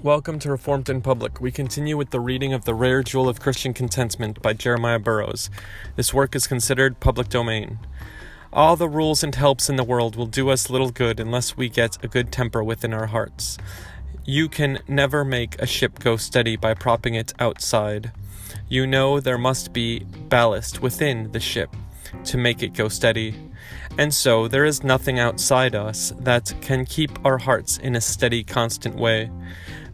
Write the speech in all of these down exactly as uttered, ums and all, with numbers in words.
Welcome to Reformed in Public. We continue with the reading of the Rare Jewel of Christian Contentment by Jeremiah Burroughs. This work is considered public domain. All the rules and helps in the world will do us little good unless we get a good temper within our hearts. You can never make a ship go steady by propping it outside. You know there must be ballast within the ship to make it go steady. And so there is nothing outside us that can keep our hearts in a steady, constant way.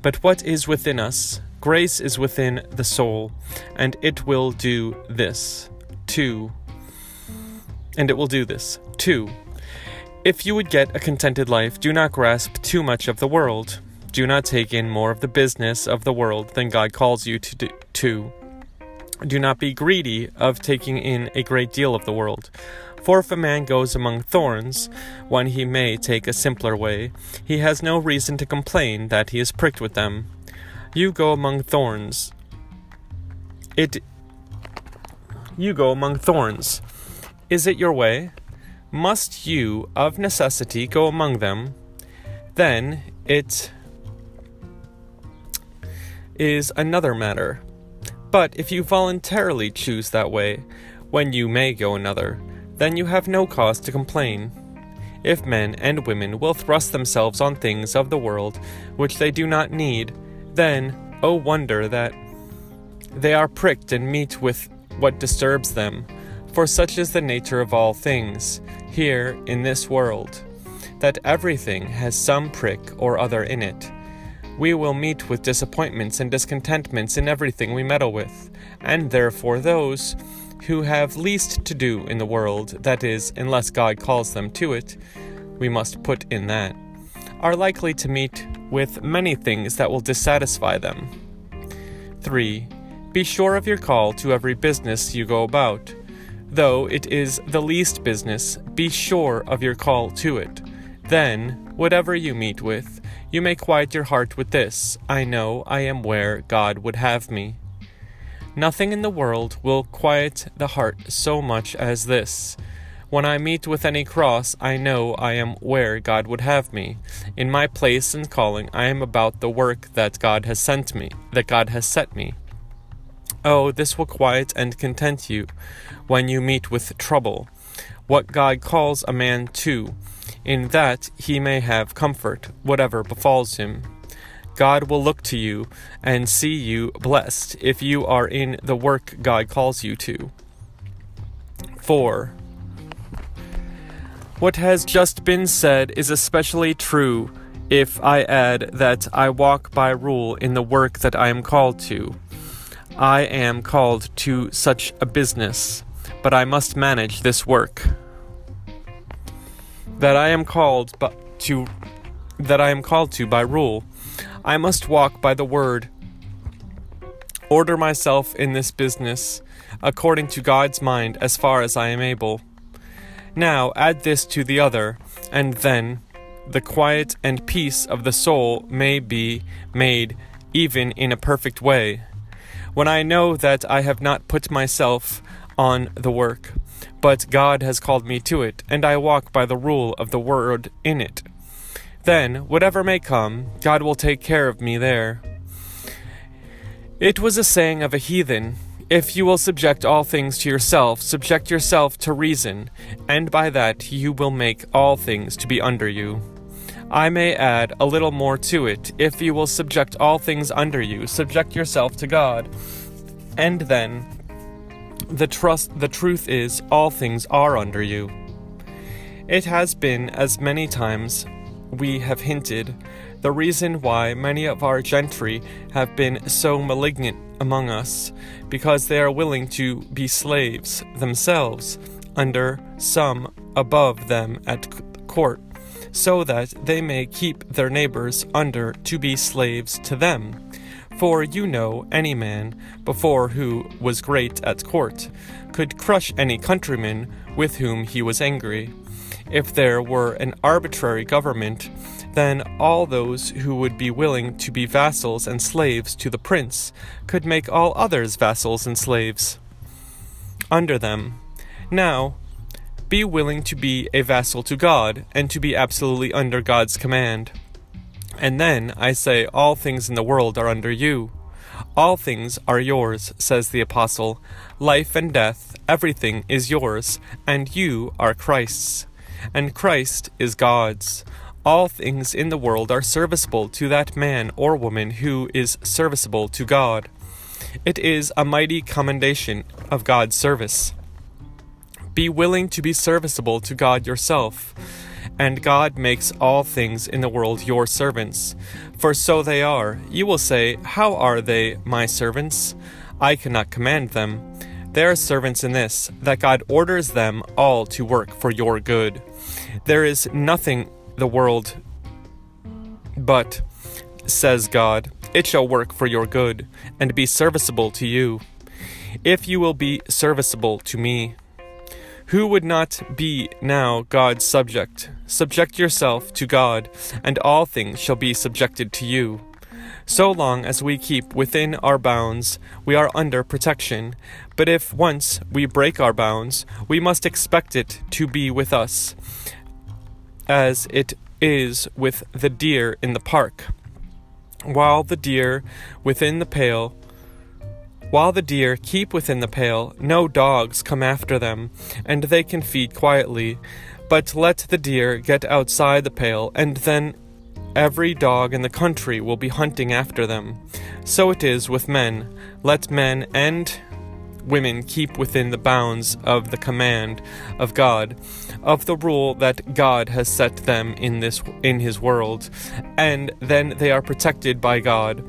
But what is within us? Grace is within the soul, and it will do this, too. And it will do this, too. If you would get a contented life, do not grasp too much of the world. Do not take in more of the business of the world than God calls you to do, to. Do not be greedy of taking in a great deal of the world. For if a man goes among thorns, when he may take a simpler way, he has no reason to complain that he is pricked with them. You go among thorns. It. You go among thorns. Is it your way? Must you, of necessity, go among them? Then it is another matter. But if you voluntarily choose that way, when you may go another, then you have no cause to complain. If men and women will thrust themselves on things of the world which they do not need, then, oh wonder that they are pricked and meet with what disturbs them, for such is the nature of all things, here in this world, that everything has some prick or other in it. We will meet with disappointments and discontentments in everything we meddle with, and therefore those who have least to do in the world, that is, unless God calls them to it, we must put in that, are likely to meet with many things that will dissatisfy them. three. Be sure of your call to every business you go about. Though it is the least business, be sure of your call to it. Then, whatever you meet with, you may quiet your heart with this, I know I am where God would have me. Nothing in the world will quiet the heart so much as this. When I meet with any cross, I know I am where God would have me. In my place and calling, I am about the work that God has sent me, that God has set me. Oh, this will quiet and content you when you meet with trouble. What God calls a man to, in that he may have comfort, whatever befalls him. God will look to you and see you blessed if you are in the work God calls you to. four. What has just been said is especially true if I add that I walk by rule in the work that I am called to. I am called to such a business, but I must manage this work. That I am called by, to, that I am called to by rule. I must walk by the word, order myself in this business, according to God's mind as far as I am able. Now add this to the other, and then the quiet and peace of the soul may be made even in a perfect way, when I know that I have not put myself on the work, but God has called me to it, and I walk by the rule of the word in it. Then, whatever may come, God will take care of me there. It was a saying of a heathen, if you will subject all things to yourself, subject yourself to reason, and by that you will make all things to be under you. I may add a little more to it, if you will subject all things under you, subject yourself to God. And then, the trust, the truth is, all things are under you. It has been as many times we have hinted, the reason why many of our gentry have been so malignant among us, because they are willing to be slaves themselves, under some above them at court, so that they may keep their neighbors under to be slaves to them. For you know any man, before who was great at court, could crush any countryman with whom he was angry. If there were an arbitrary government, then all those who would be willing to be vassals and slaves to the prince could make all others vassals and slaves under them. Now, be willing to be a vassal to God, and to be absolutely under God's command, And then I say, all things in the world are under you. All things are yours, says the apostle. Life and death, everything is yours, and you are Christ's, and Christ is God's. All things in the world are serviceable to that man or woman who is serviceable to God. It is a mighty commendation of God's service. Be willing to be serviceable to God yourself, and God makes all things in the world your servants, for so they are. You will say, how are they my servants? I cannot command them. They are servants in this, that God orders them all to work for your good. There is nothing the world but, says God, it shall work for your good, and be serviceable to you, if you will be serviceable to me. Who would not be now God's subject? Subject yourself to God, and all things shall be subjected to you. So long as we keep within our bounds, we are under protection. But if once we break our bounds, we must expect it to be with us, as it is with the deer in the park. While the deer within the pale, while the deer keep within the pale, no dogs come after them, and they can feed quietly. But let the deer get outside the pale, and then every dog in the country will be hunting after them. So it is with men. Let men and women keep within the bounds of the command of God, of the rule that God has set them in this in his world, and then they are protected by God,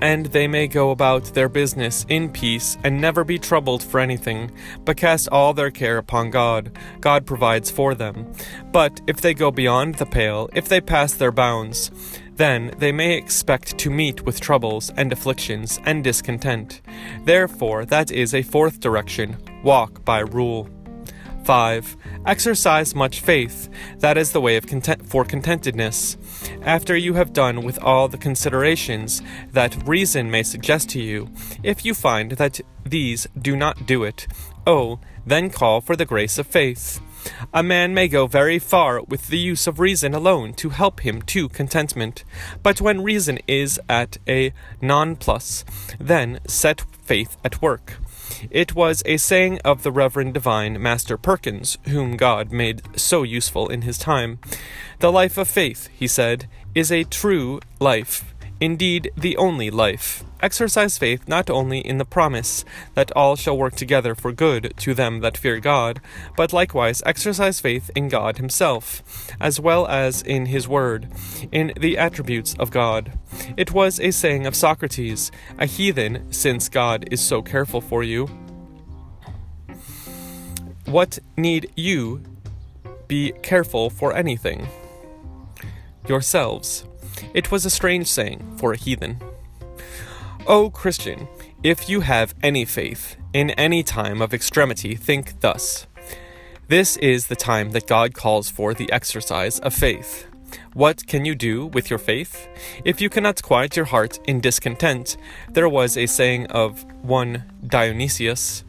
and they may go about their business in peace and never be troubled for anything, but cast all their care upon God. God provides for them. But if they go beyond the pale, if they pass their bounds, then they may expect to meet with troubles and afflictions and discontent. Therefore, that is a fourth direction, walk by rule. five. Exercise much faith. That is the way of content for contentedness. After you have done with all the considerations that reason may suggest to you, if you find that these do not do it, oh, then call for the grace of faith. A man may go very far with the use of reason alone to help him to contentment, but when reason is at a nonplus, then set faith at work. It was a saying of the Reverend Divine Master Perkins, whom God made so useful in his time. The life of faith, he said, is a true life, indeed the only life. Exercise faith not only in the promise that all shall work together for good to them that fear God, but likewise exercise faith in God himself, as well as in his word, in the attributes of God. It was a saying of Socrates, a heathen, since God is so careful for you, what need you be careful for anything? Yourselves. It was a strange saying for a heathen. O Christian, if you have any faith, in any time of extremity, think thus. This is the time that God calls for the exercise of faith. What can you do with your faith? If you cannot quiet your heart in discontent, there was a saying of one Dionysius,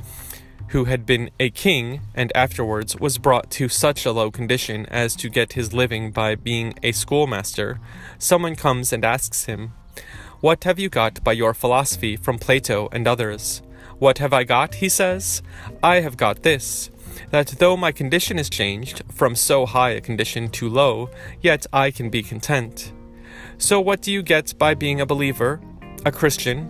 who had been a king and afterwards was brought to such a low condition as to get his living by being a schoolmaster. Someone comes and asks him, what have you got by your philosophy from Plato and others? What have I got, he says? I have got this, that though my condition is changed from so high a condition to low, yet I can be content. So what do you get by being a believer, a Christian?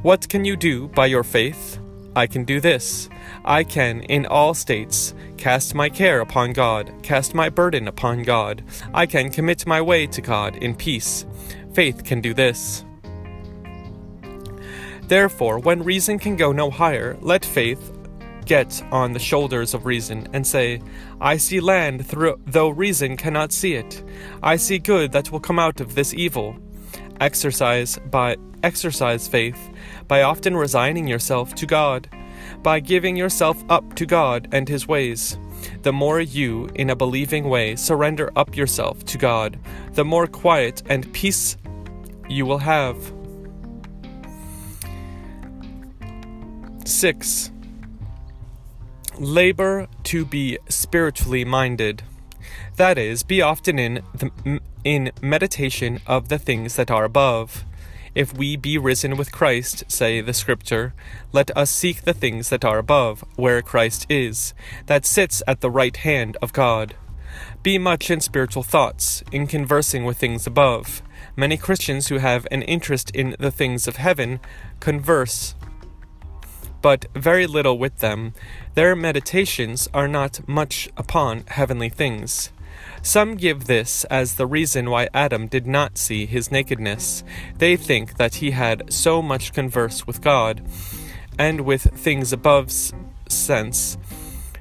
What can you do by your faith? I can do this. I can, in all states, cast my care upon God, cast my burden upon God. I can commit my way to God in peace. Faith can do this. Therefore, when reason can go no higher, let faith get on the shoulders of reason and say, I see land though reason cannot see it. I see good that will come out of this evil. Exercise by exercise faith by often resigning yourself to God, by giving yourself up to God and his ways. The more you, in a believing way, surrender up yourself to God, the more quiet and peace you will have. six. Labor to be spiritually minded. That is, be often in, the, in meditation of the things that are above. If we be risen with Christ, say the Scripture, let us seek the things that are above, where Christ is, that sits at the right hand of God. Be much in spiritual thoughts, in conversing with things above. Many Christians who have an interest in the things of heaven converse, but very little with them. Their meditations are not much upon heavenly things. Some give this as the reason why Adam did not see his nakedness. They think that he had so much converse with God and with things above sense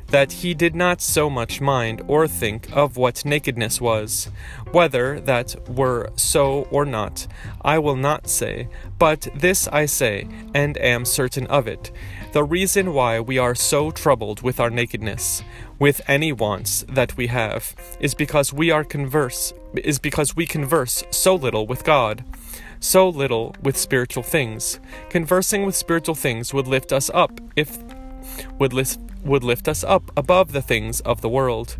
that he did not so much mind or think of what nakedness was. Whether that were so or not, I will not say, but this I say, and am certain of it, the reason why we are so troubled with our nakedness, with any wants that we have, is because we are converse, is because we converse so little with God, so little with spiritual things. Conversing with spiritual things would lift us up if would lift would lift us up above the things of the world.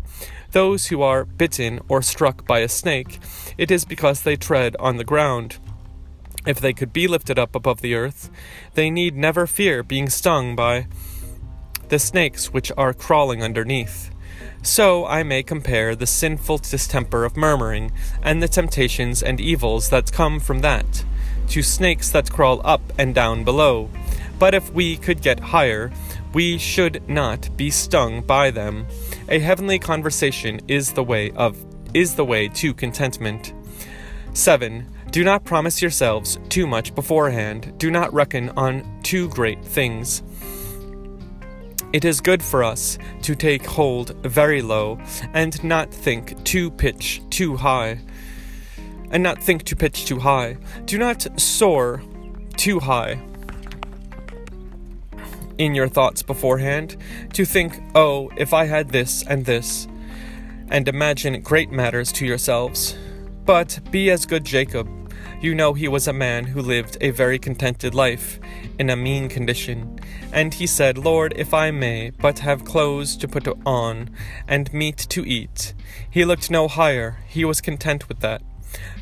Those who are bitten or struck by a snake, it is because they tread on the ground. If they could be lifted up above the earth, they need never fear being stung by the snakes which are crawling underneath. So I may compare the sinful distemper of murmuring, and the temptations and evils that come from that, to snakes that crawl up and down below. But if we could get higher, we should not be stung by them. A heavenly conversation is the way of is the way to contentment. seven. Do not promise yourselves too much beforehand. Do not reckon on too great things. It is good for us to take hold very low, and not think to pitch too high. And not think to pitch too high. Do not soar too high in your thoughts beforehand, to think, oh, if I had this and this, and imagine great matters to yourselves. But be as good Jacob. You know he was a man who lived a very contented life, in a mean condition. And he said, Lord, if I may but have clothes to put on, and meat to eat. He looked no higher, he was content with that.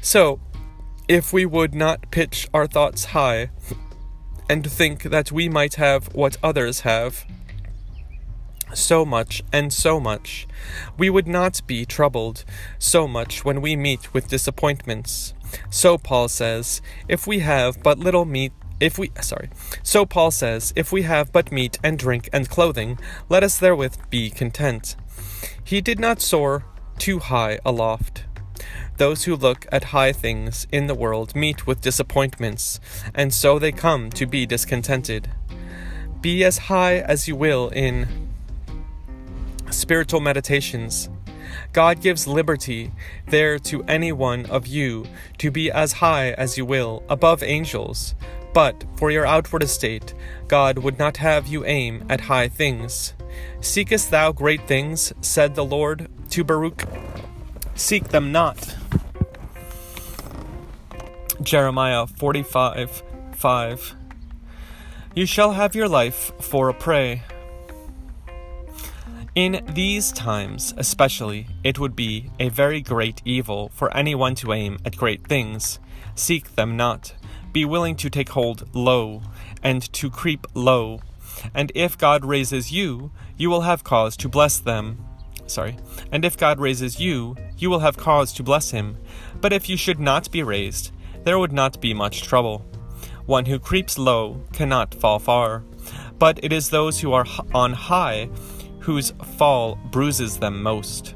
So, if we would not pitch our thoughts high, and think that we might have what others have, so much and so much, we would not be troubled so much when we meet with disappointments. So Paul says, if we have but little meat, if we, sorry, so Paul says, if we have but meat and drink and clothing, let us therewith be content. He did not soar too high aloft. Those who look at high things in the world meet with disappointments, and so they come to be discontented. Be as high as you will in spiritual meditations. God gives liberty there to any one of you to be as high as you will, above angels. But for your outward estate, God would not have you aim at high things. Seekest thou great things, said the Lord to Baruch. Seek them not. Jeremiah forty-five five. You shall have your life for a prey. In these times especially, it would be a very great evil for anyone to aim at great things. Seek them not. Be willing to take hold low, and to creep low. And if God raises you, you will have cause to bless them. Sorry. And if God raises you, you will have cause to bless him. But if you should not be raised, there would not be much trouble. One who creeps low cannot fall far, but it is those who are on high whose fall bruises them most.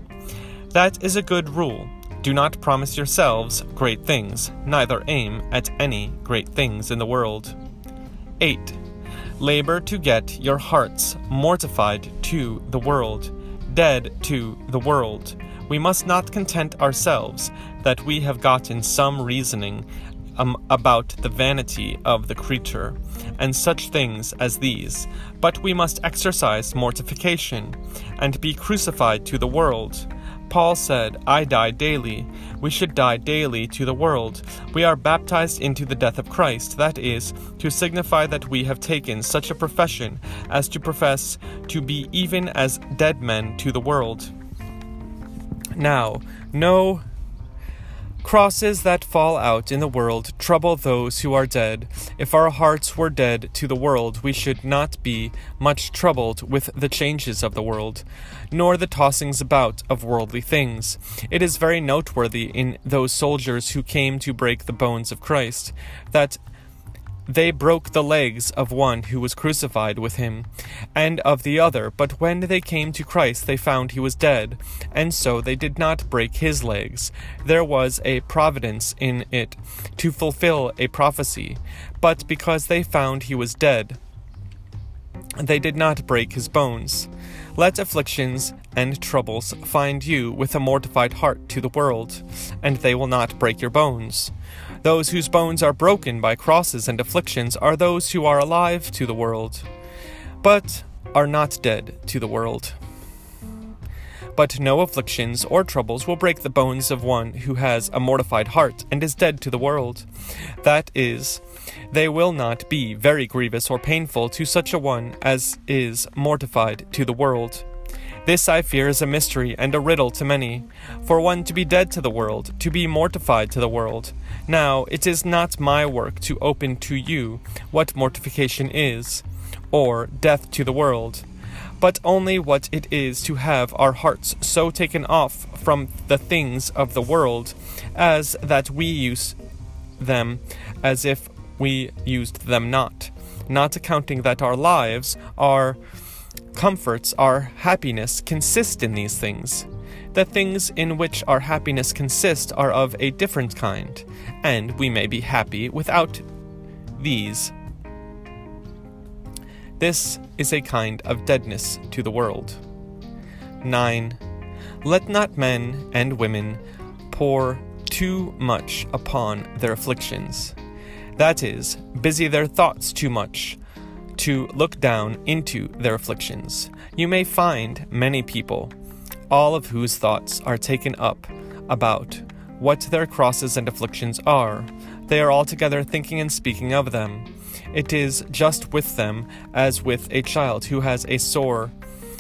That is a good rule. Do not promise yourselves great things, neither aim at any great things in the world. eight. Labor to get your hearts mortified to the world, dead to the world. We must not content ourselves that we have gotten some reasoning um, about the vanity of the creature, and such things as these, but we must exercise mortification, and be crucified to the world. Paul said, I die daily. We should die daily to the world. We are baptized into the death of Christ, that is, to signify that we have taken such a profession as to profess to be even as dead men to the world. now. No crosses that fall out in the world trouble those who are dead. If our hearts were dead to the world, we should not be much troubled with the changes of the world, nor the tossings about of worldly things. It is very noteworthy in those soldiers who came to break the bones of Christ, that they broke the legs of one who was crucified with him, and of the other, but when they came to Christ they found he was dead, and so they did not break his legs. There was a providence in it to fulfill a prophecy, but because they found he was dead, they did not break his bones. Let afflictions and troubles find you with a mortified heart to the world, and they will not break your bones. Those whose bones are broken by crosses and afflictions are those who are alive to the world, but are not dead to the world. But no afflictions or troubles will break the bones of one who has a mortified heart and is dead to the world. That is, they will not be very grievous or painful to such a one as is mortified to the world. This, I fear, is a mystery and a riddle to many, for one to be dead to the world, to be mortified to the world. Now, it is not my work to open to you what mortification is, or death to the world, but only what it is to have our hearts so taken off from the things of the world as that we use them as if we used them not, not accounting that our lives, our comforts, our happiness consist in these things. The things in which our happiness consists are of a different kind, and we may be happy without these. This is a kind of deadness to the world. nine. Let not men and women pore too much upon their afflictions, that is, busy their thoughts too much to look down into their afflictions. You may find many people, all of whose thoughts are taken up about what their crosses and afflictions are. They are altogether thinking and speaking of them. It is just with them as with a child who has a sore.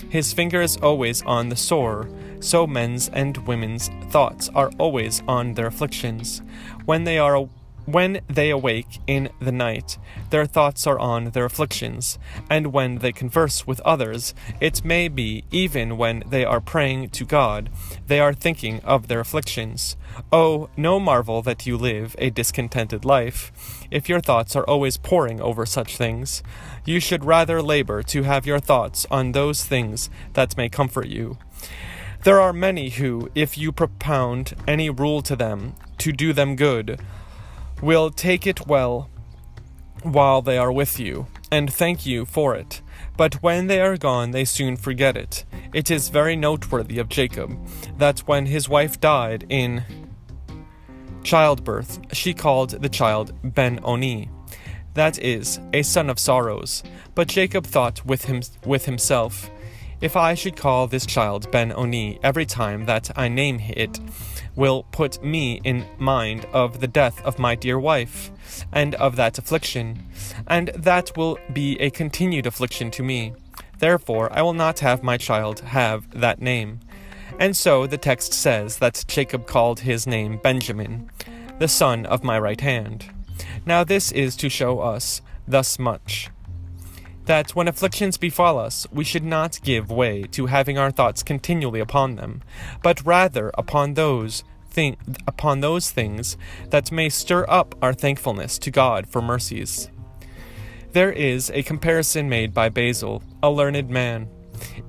His finger is always on the sore, so men's and women's thoughts are always on their afflictions. When they are aware When they awake in the night, their thoughts are on their afflictions, and when they converse with others, it may be even when they are praying to God, they are thinking of their afflictions. Oh, no marvel that you live a discontented life, if your thoughts are always poring over such things. You should rather labor to have your thoughts on those things that may comfort you. There are many who, if you propound any rule to them, to do them good, will take it well while they are with you, and thank you for it. But when they are gone, they soon forget it. It is very noteworthy of Jacob, that when his wife died in childbirth, she called the child Ben-Oni, that is, a son of sorrows. But Jacob thought with him, with himself, if I should call this child Ben-Oni every time that I name it, will put me in mind of the death of my dear wife, and of that affliction, and that will be a continued affliction to me. Therefore I will not have my child have that name. And so the text says that Jacob called his name Benjamin, the son of my right hand. Now this is to show us thus much, that when afflictions befall us, we should not give way to having our thoughts continually upon them, but rather upon those thing, upon those things that may stir up our thankfulness to God for mercies. There is a comparison made by Basil, a learned man.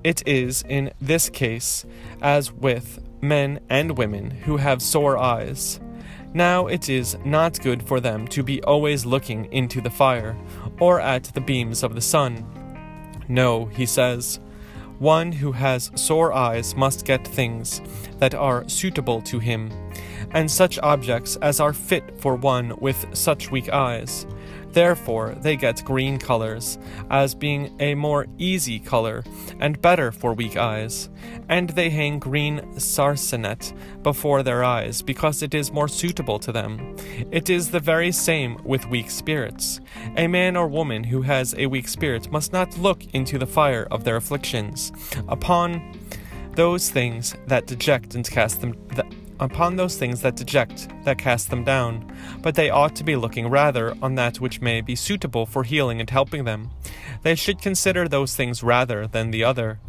It is in this case as with men and women who have sore eyes. Now it is not good for them to be always looking into the fire, or at the beams of the sun. No, he says, one who has sore eyes must get things that are suitable to him, and such objects as are fit for one with such weak eyes. Therefore they get green colors, as being a more easy color, and better for weak eyes. And they hang green sarcenet before their eyes, because it is more suitable to them. It is the very same with weak spirits. A man or woman who has a weak spirit must not look into the fire of their afflictions, upon those things that deject and cast them th- upon those things that deject, that cast them down, but they ought to be looking rather on that which may be suitable for healing and helping them. They should consider those things rather than the other.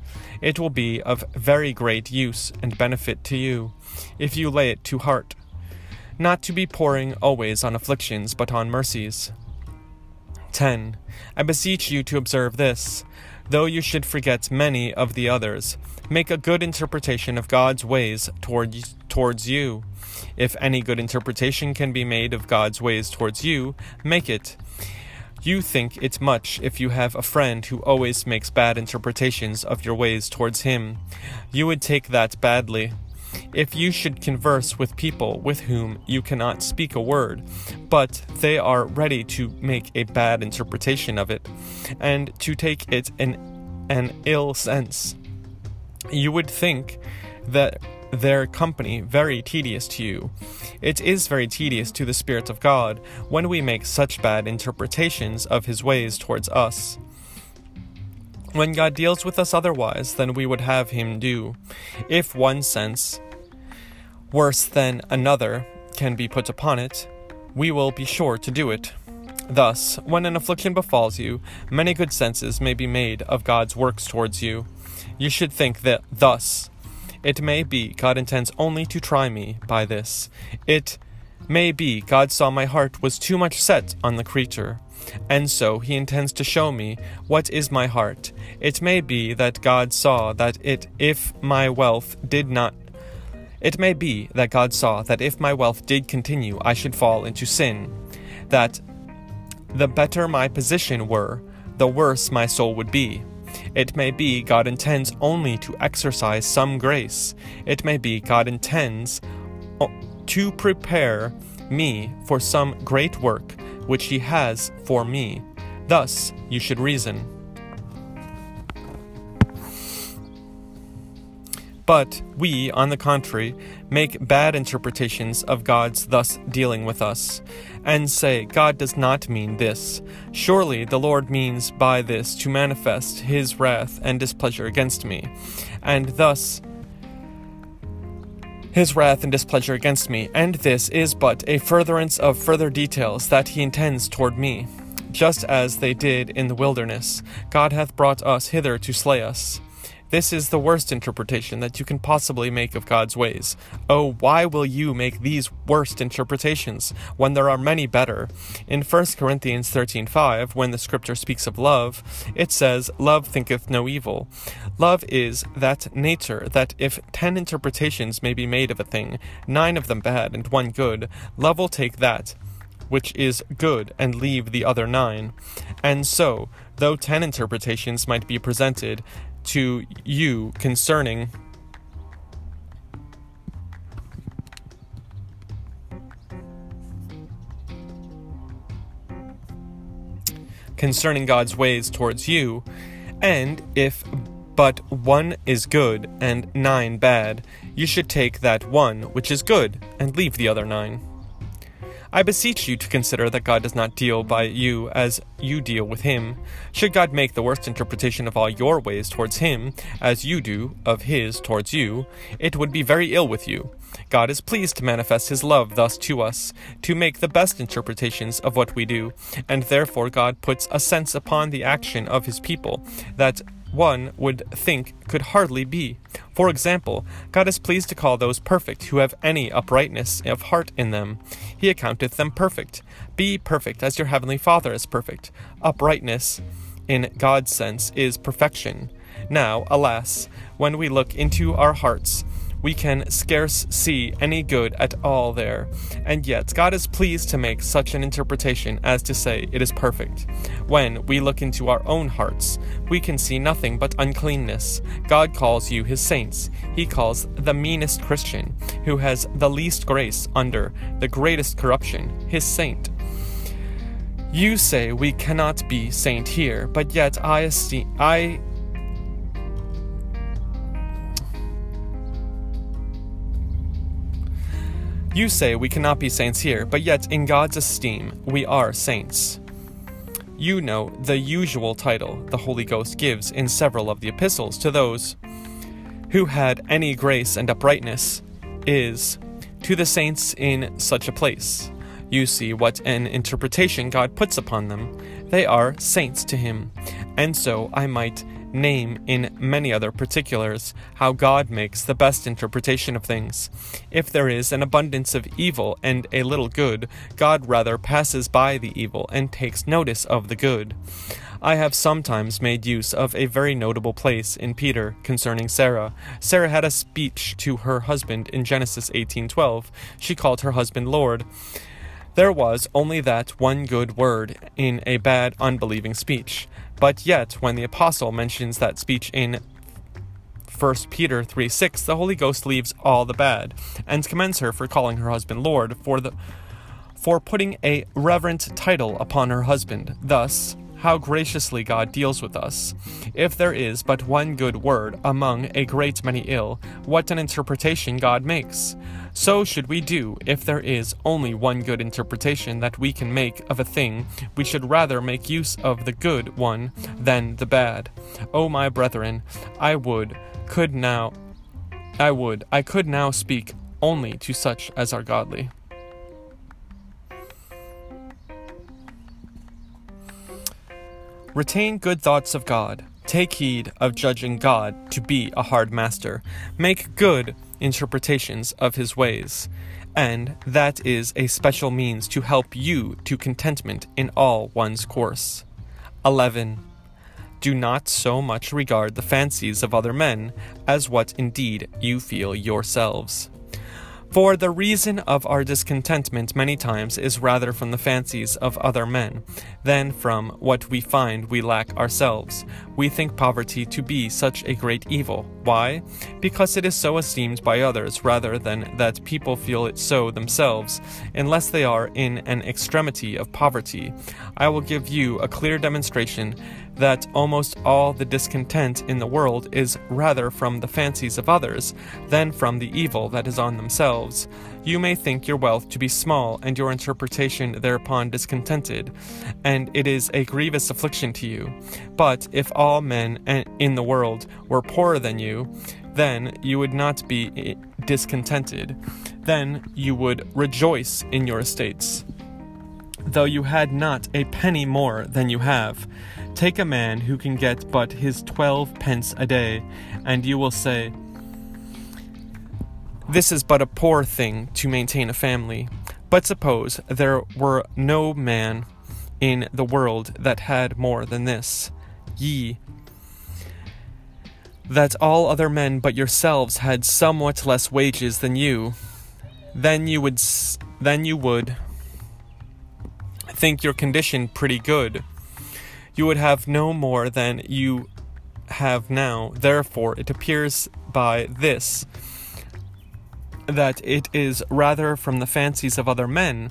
It will be of very great use and benefit to you, if you lay it to heart, not to be pouring always on afflictions, but on mercies. ten. I beseech you to observe this, though you should forget many of the others, make a good interpretation of God's ways toward, towards you. If any good interpretation can be made of God's ways towards you, make it. You think it much if you have a friend who always makes bad interpretations of your ways towards him. You would take that badly. If you should converse with people with whom you cannot speak a word, but they are ready to make a bad interpretation of it, and to take it in an ill sense, you would think that their company very tedious to you. It is very tedious to the Spirit of God when we make such bad interpretations of his ways towards us. When God deals with us otherwise than we would have him do, if one sense worse than another can be put upon it, we will be sure to do it. Thus, when an affliction befalls you, many good senses may be made of God's works towards you. You should think that thus, it may be God intends only to try me by this. It may be God saw my heart was too much set on the creature, and so he intends to show me what is my heart. It may be that God saw that it if my wealth did not it may be that God saw that if my wealth did continue I should fall into sin, that the better my position were, the worse my soul would be. It may be God intends only to exercise some grace. It may be God intends to prepare me for some great work which he has for me. Thus you should reason. But we, on the contrary, make bad interpretations of God's thus dealing with us, and say, God does not mean this. Surely the Lord means by this to manifest his wrath and displeasure against me, and thus his wrath and displeasure against me, and this is but a furtherance of further details that he intends toward me. Just as they did in the wilderness, God hath brought us hither to slay us. This is the worst interpretation that you can possibly make of God's ways. Oh, why will you make these worst interpretations, when there are many better? In First Corinthians thirteen five, when the Scripture speaks of love, it says, Love thinketh no evil. Love is that nature that if ten interpretations may be made of a thing, nine of them bad and one good, love will take that which is good and leave the other nine. And so, though ten interpretations might be presented to you concerning concerning God's ways towards you, and if but one is good and nine bad, you should take that one which is good and leave the other nine. I beseech you to consider that God does not deal by you as you deal with him. Should God make the worst interpretation of all your ways towards him, as you do of his towards you, it would be very ill with you. God is pleased to manifest his love thus to us, to make the best interpretations of what we do, and therefore God puts a sense upon the action of his people that one would think could hardly be. For example, God is pleased to call those perfect who have any uprightness of heart in them. He accounteth them perfect. Be perfect as your heavenly Father is perfect. Uprightness, in God's sense, is perfection. Now, alas, when we look into our hearts, we can scarce see any good at all there, and yet God is pleased to make such an interpretation as to say it is perfect. When we look into our own hearts, we can see nothing but uncleanness. God calls you his saints. He calls the meanest Christian, who has the least grace under the greatest corruption, his saint. You say we cannot be saint here, but yet I esteem... I You say we cannot be saints here, but yet in God's esteem we are saints. You know the usual title the Holy Ghost gives in several of the epistles to those who had any grace and uprightness, is to the saints in such a place. You see what an interpretation God puts upon them. They are saints to him. And so I might name in many other particulars how God makes the best interpretation of things. If there is an abundance of evil and a little good, God rather passes by the evil and takes notice of the good. I have sometimes made use of a very notable place in Peter concerning Sarah. Sarah had a speech to her husband in Genesis eighteen twelve. She called her husband Lord. There was only that one good word in a bad, unbelieving speech. But yet, when the apostle mentions that speech in First Peter three six, the Holy Ghost leaves all the bad and commends her for calling her husband Lord, for the for putting a reverent title upon her husband. Thus, how graciously God deals with us. If there is but one good word among a great many ill, what an interpretation God makes! So should we do if there is only one good interpretation that we can make of a thing. We should rather make use of the good one than the bad. O my brethren, I would, could now, I would, I could now speak only to such as are godly. Retain good thoughts of God. Take heed of judging God to be a hard master. Make good interpretations of his ways. And that is a special means to help you to contentment in all one's course. eleven. Do not so much regard the fancies of other men as what indeed you feel yourselves. For the reason of our discontentment many times is rather from the fancies of other men than from what we find we lack ourselves. We think poverty to be such a great evil. Why? Because it is so esteemed by others rather than that people feel it so themselves, unless they are in an extremity of poverty. I will give you a clear demonstration that almost all the discontent in the world is rather from the fancies of others than from the evil that is on themselves. You may think your wealth to be small, and your interpretation thereupon discontented, and it is a grievous affliction to you. But if all men in the world were poorer than you, then you would not be discontented. Then you would rejoice in your estates, though you had not a penny more than you have. Take a man who can get but his twelve pence a day, and you will say, "This is but a poor thing to maintain a family." But suppose there were no man in the world that had more than this. Ye, that all other men but yourselves had somewhat less wages than you, then you would, then you would think your condition pretty good. You would have no more than you have now. Therefore, it appears by this that it is rather from the fancies of other men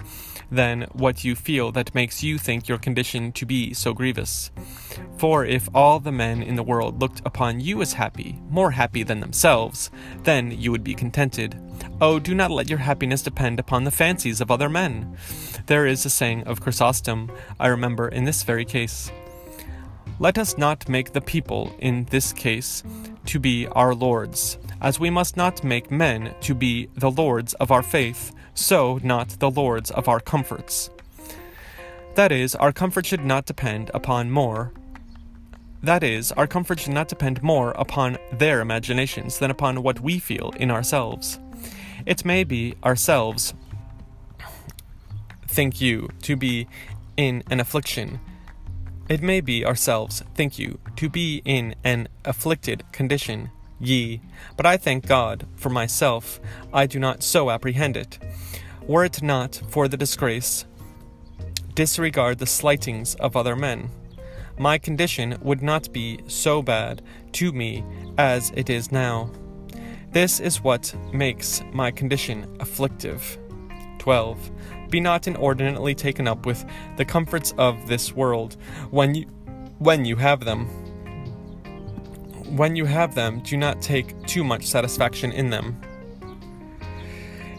than what you feel that makes you think your condition to be so grievous. For if all the men in the world looked upon you as happy, more happy than themselves, then you would be contented. Oh, do not let your happiness depend upon the fancies of other men. There is a saying of Chrysostom, I remember, in this very case. Let us not make the people, in this case, to be our lords, as we must not make men to be the lords of our faith, so not the lords of our comforts. That is, our comfort should not depend upon more. That is, our comfort should not depend more upon their imaginations than upon what we feel in ourselves. It may be ourselves, think you, to be in an affliction. It may be ourselves, think you, to be in an afflicted condition. Ye, but I thank God for myself, I do not so apprehend it. Were it not for the disgrace, disregard the slightings of other men, my condition would not be so bad to me as it is now. This is what makes my condition afflictive. twelve. Be not inordinately taken up with the comforts of this world when you, when you have them. When you have them, do not take too much satisfaction in them.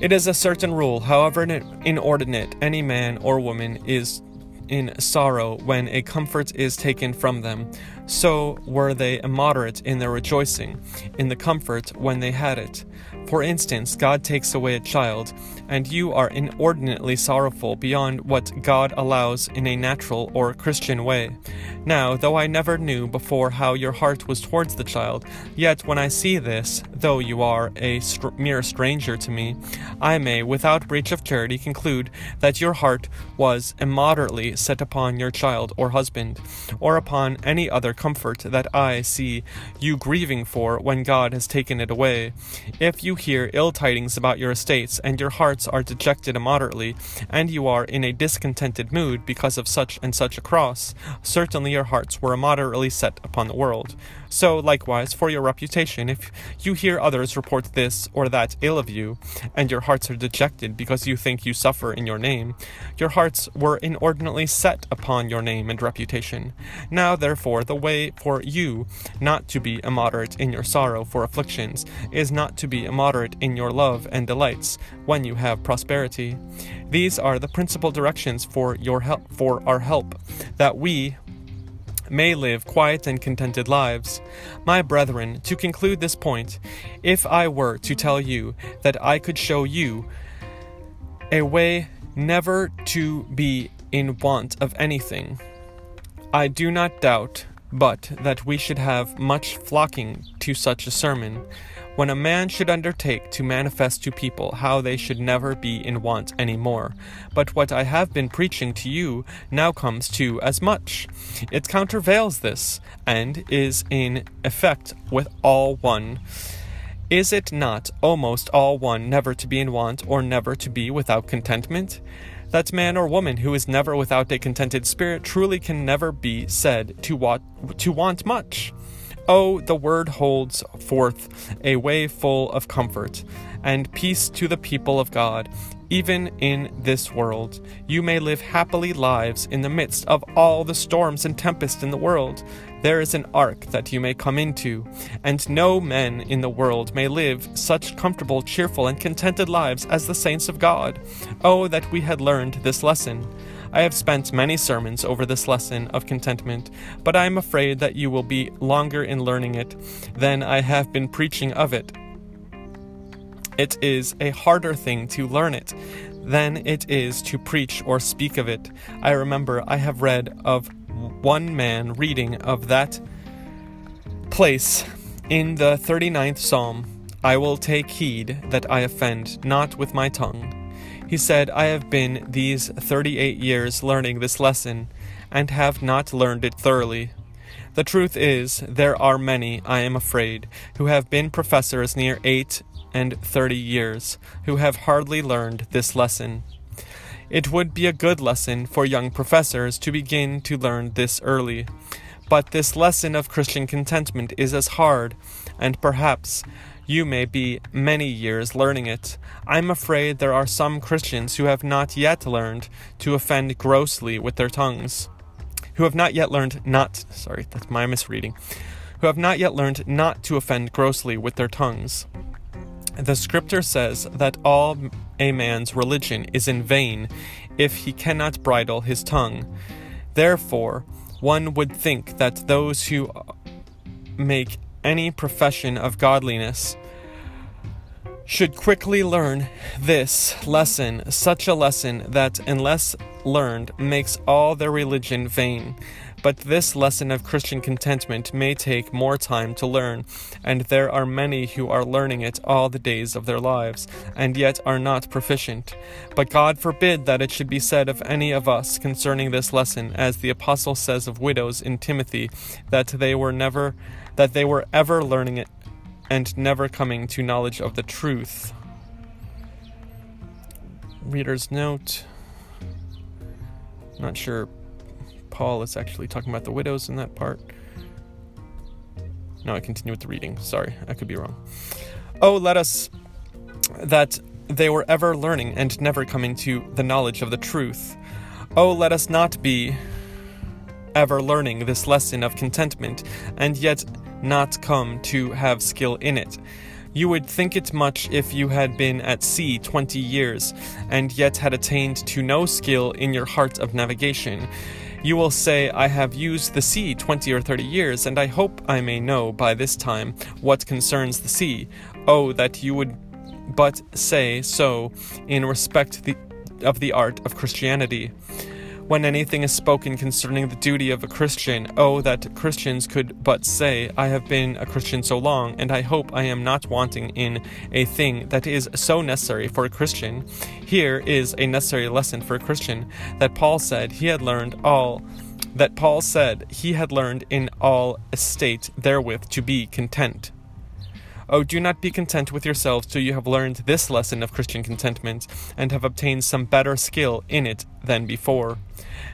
It is a certain rule, however inordinate any man or woman is in sorrow when a comfort is taken from them, so were they immoderate in their rejoicing, in the comfort when they had it. For instance, God takes away a child, and you are inordinately sorrowful beyond what God allows in a natural or Christian way. Now, though I never knew before how your heart was towards the child, yet when I see this, though you are a str- mere stranger to me, I may, without breach of charity, conclude that your heart was immoderately set upon your child or husband, or upon any other comfort that I see you grieving for when God has taken it away. If you hear ill tidings about your estates, and your hearts are dejected immoderately, and you are in a discontented mood because of such and such a cross, certainly your hearts were immoderately set upon the world. So likewise for your reputation, if you hear others report this or that ill of you, and your hearts are dejected because you think you suffer in your name, your hearts were inordinately set upon your name and reputation. Now therefore the way for you not to be immoderate in your sorrow for afflictions is not to be immoderate in your love and delights when you have prosperity. These are the principal directions for your help, for our help, that we may live quiet and contented lives. My brethren, to conclude this point, if I were to tell you that I could show you a way never to be in want of anything, I do not doubt but that we should have much flocking to such a sermon, when a man should undertake to manifest to people how they should never be in want any more. But what I have been preaching to you now comes to as much. It countervails this, and is in effect with all one. Is it not almost all one never to be in want, or never to be without contentment? That man or woman who is never without a contented spirit truly can never be said to want, to want much. Oh, the word holds forth a way full of comfort and peace to the people of God. Even in this world, you may live happily lives in the midst of all the storms and tempests in the world. There is an ark that you may come into, and no men in the world may live such comfortable, cheerful, and contented lives as the saints of God. Oh, that we had learned this lesson! I have spent many sermons over this lesson of contentment, but I am afraid that you will be longer in learning it than I have been preaching of it. It is a harder thing to learn it than it is to preach or speak of it. I remember I have read of one man reading of that place in the thirty-ninth Psalm, "I will take heed that I offend not with my tongue." He said, "I have been these thirty-eight years learning this lesson, and have not learned it thoroughly." The truth is, there are many, I am afraid, who have been professors near eight and thirty years, who have hardly learned this lesson. It would be a good lesson for young professors to begin to learn this early. But this lesson of Christian contentment is as hard, and perhaps you may be many years learning it. I'm afraid there are some Christians who have not yet learned to offend grossly with their tongues, who have not yet learned not, sorry, that's my misreading, who have not yet learned not to offend grossly with their tongues. The scripture says that all a man's religion is in vain if he cannot bridle his tongue. Therefore, one would think that those who make any profession of godliness should quickly learn this lesson, such a lesson that, unless learned, makes all their religion vain. But this lesson of Christian contentment may take more time to learn, and there are many who are learning it all the days of their lives, and yet are not proficient. But God forbid that it should be said of any of us concerning this lesson, as the apostle says of widows in Timothy, that they were never, that they were ever learning it, and never coming to knowledge of the truth. Reader's note. Not sure Paul is actually talking about the widows in that part. No, I continue with the reading. Sorry, I could be wrong. Oh, let us that they were ever learning and never coming to the knowledge of the truth. Oh, let us not be ever learning this lesson of contentment, and yet not come to have skill in it. You would think it much if you had been at sea twenty years, and yet had attained to no skill in your heart of navigation. You will say, I have used the sea twenty or thirty years, and I hope I may know by this time what concerns the sea. Oh, that you would but say so in respect the, of the art of Christianity. When anything is spoken concerning the duty of a Christian, oh, that Christians could but say, I have been a Christian so long, and I hope I am not wanting in a thing that is so necessary for a Christian. Here is a necessary lesson for a Christian, that Paul said he had learned all, that Paul said he had learned in all estate therewith to be content. Oh, do not be content with yourselves till you have learned this lesson of Christian contentment, and have obtained some better skill in it than before.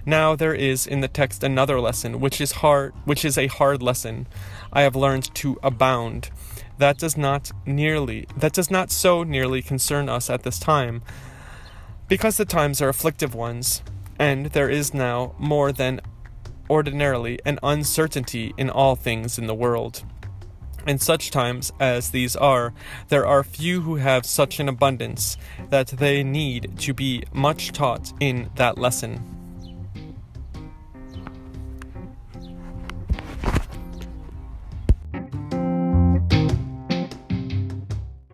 Now there is in the text another lesson, which is hard, which is a hard lesson. I have learned to abound. That does not nearly, that does not so nearly concern us at this time, because the times are afflictive ones, and there is now more than ordinarily an uncertainty in all things in the world. In such times as these are, there are few who have such an abundance that they need to be much taught in that lesson.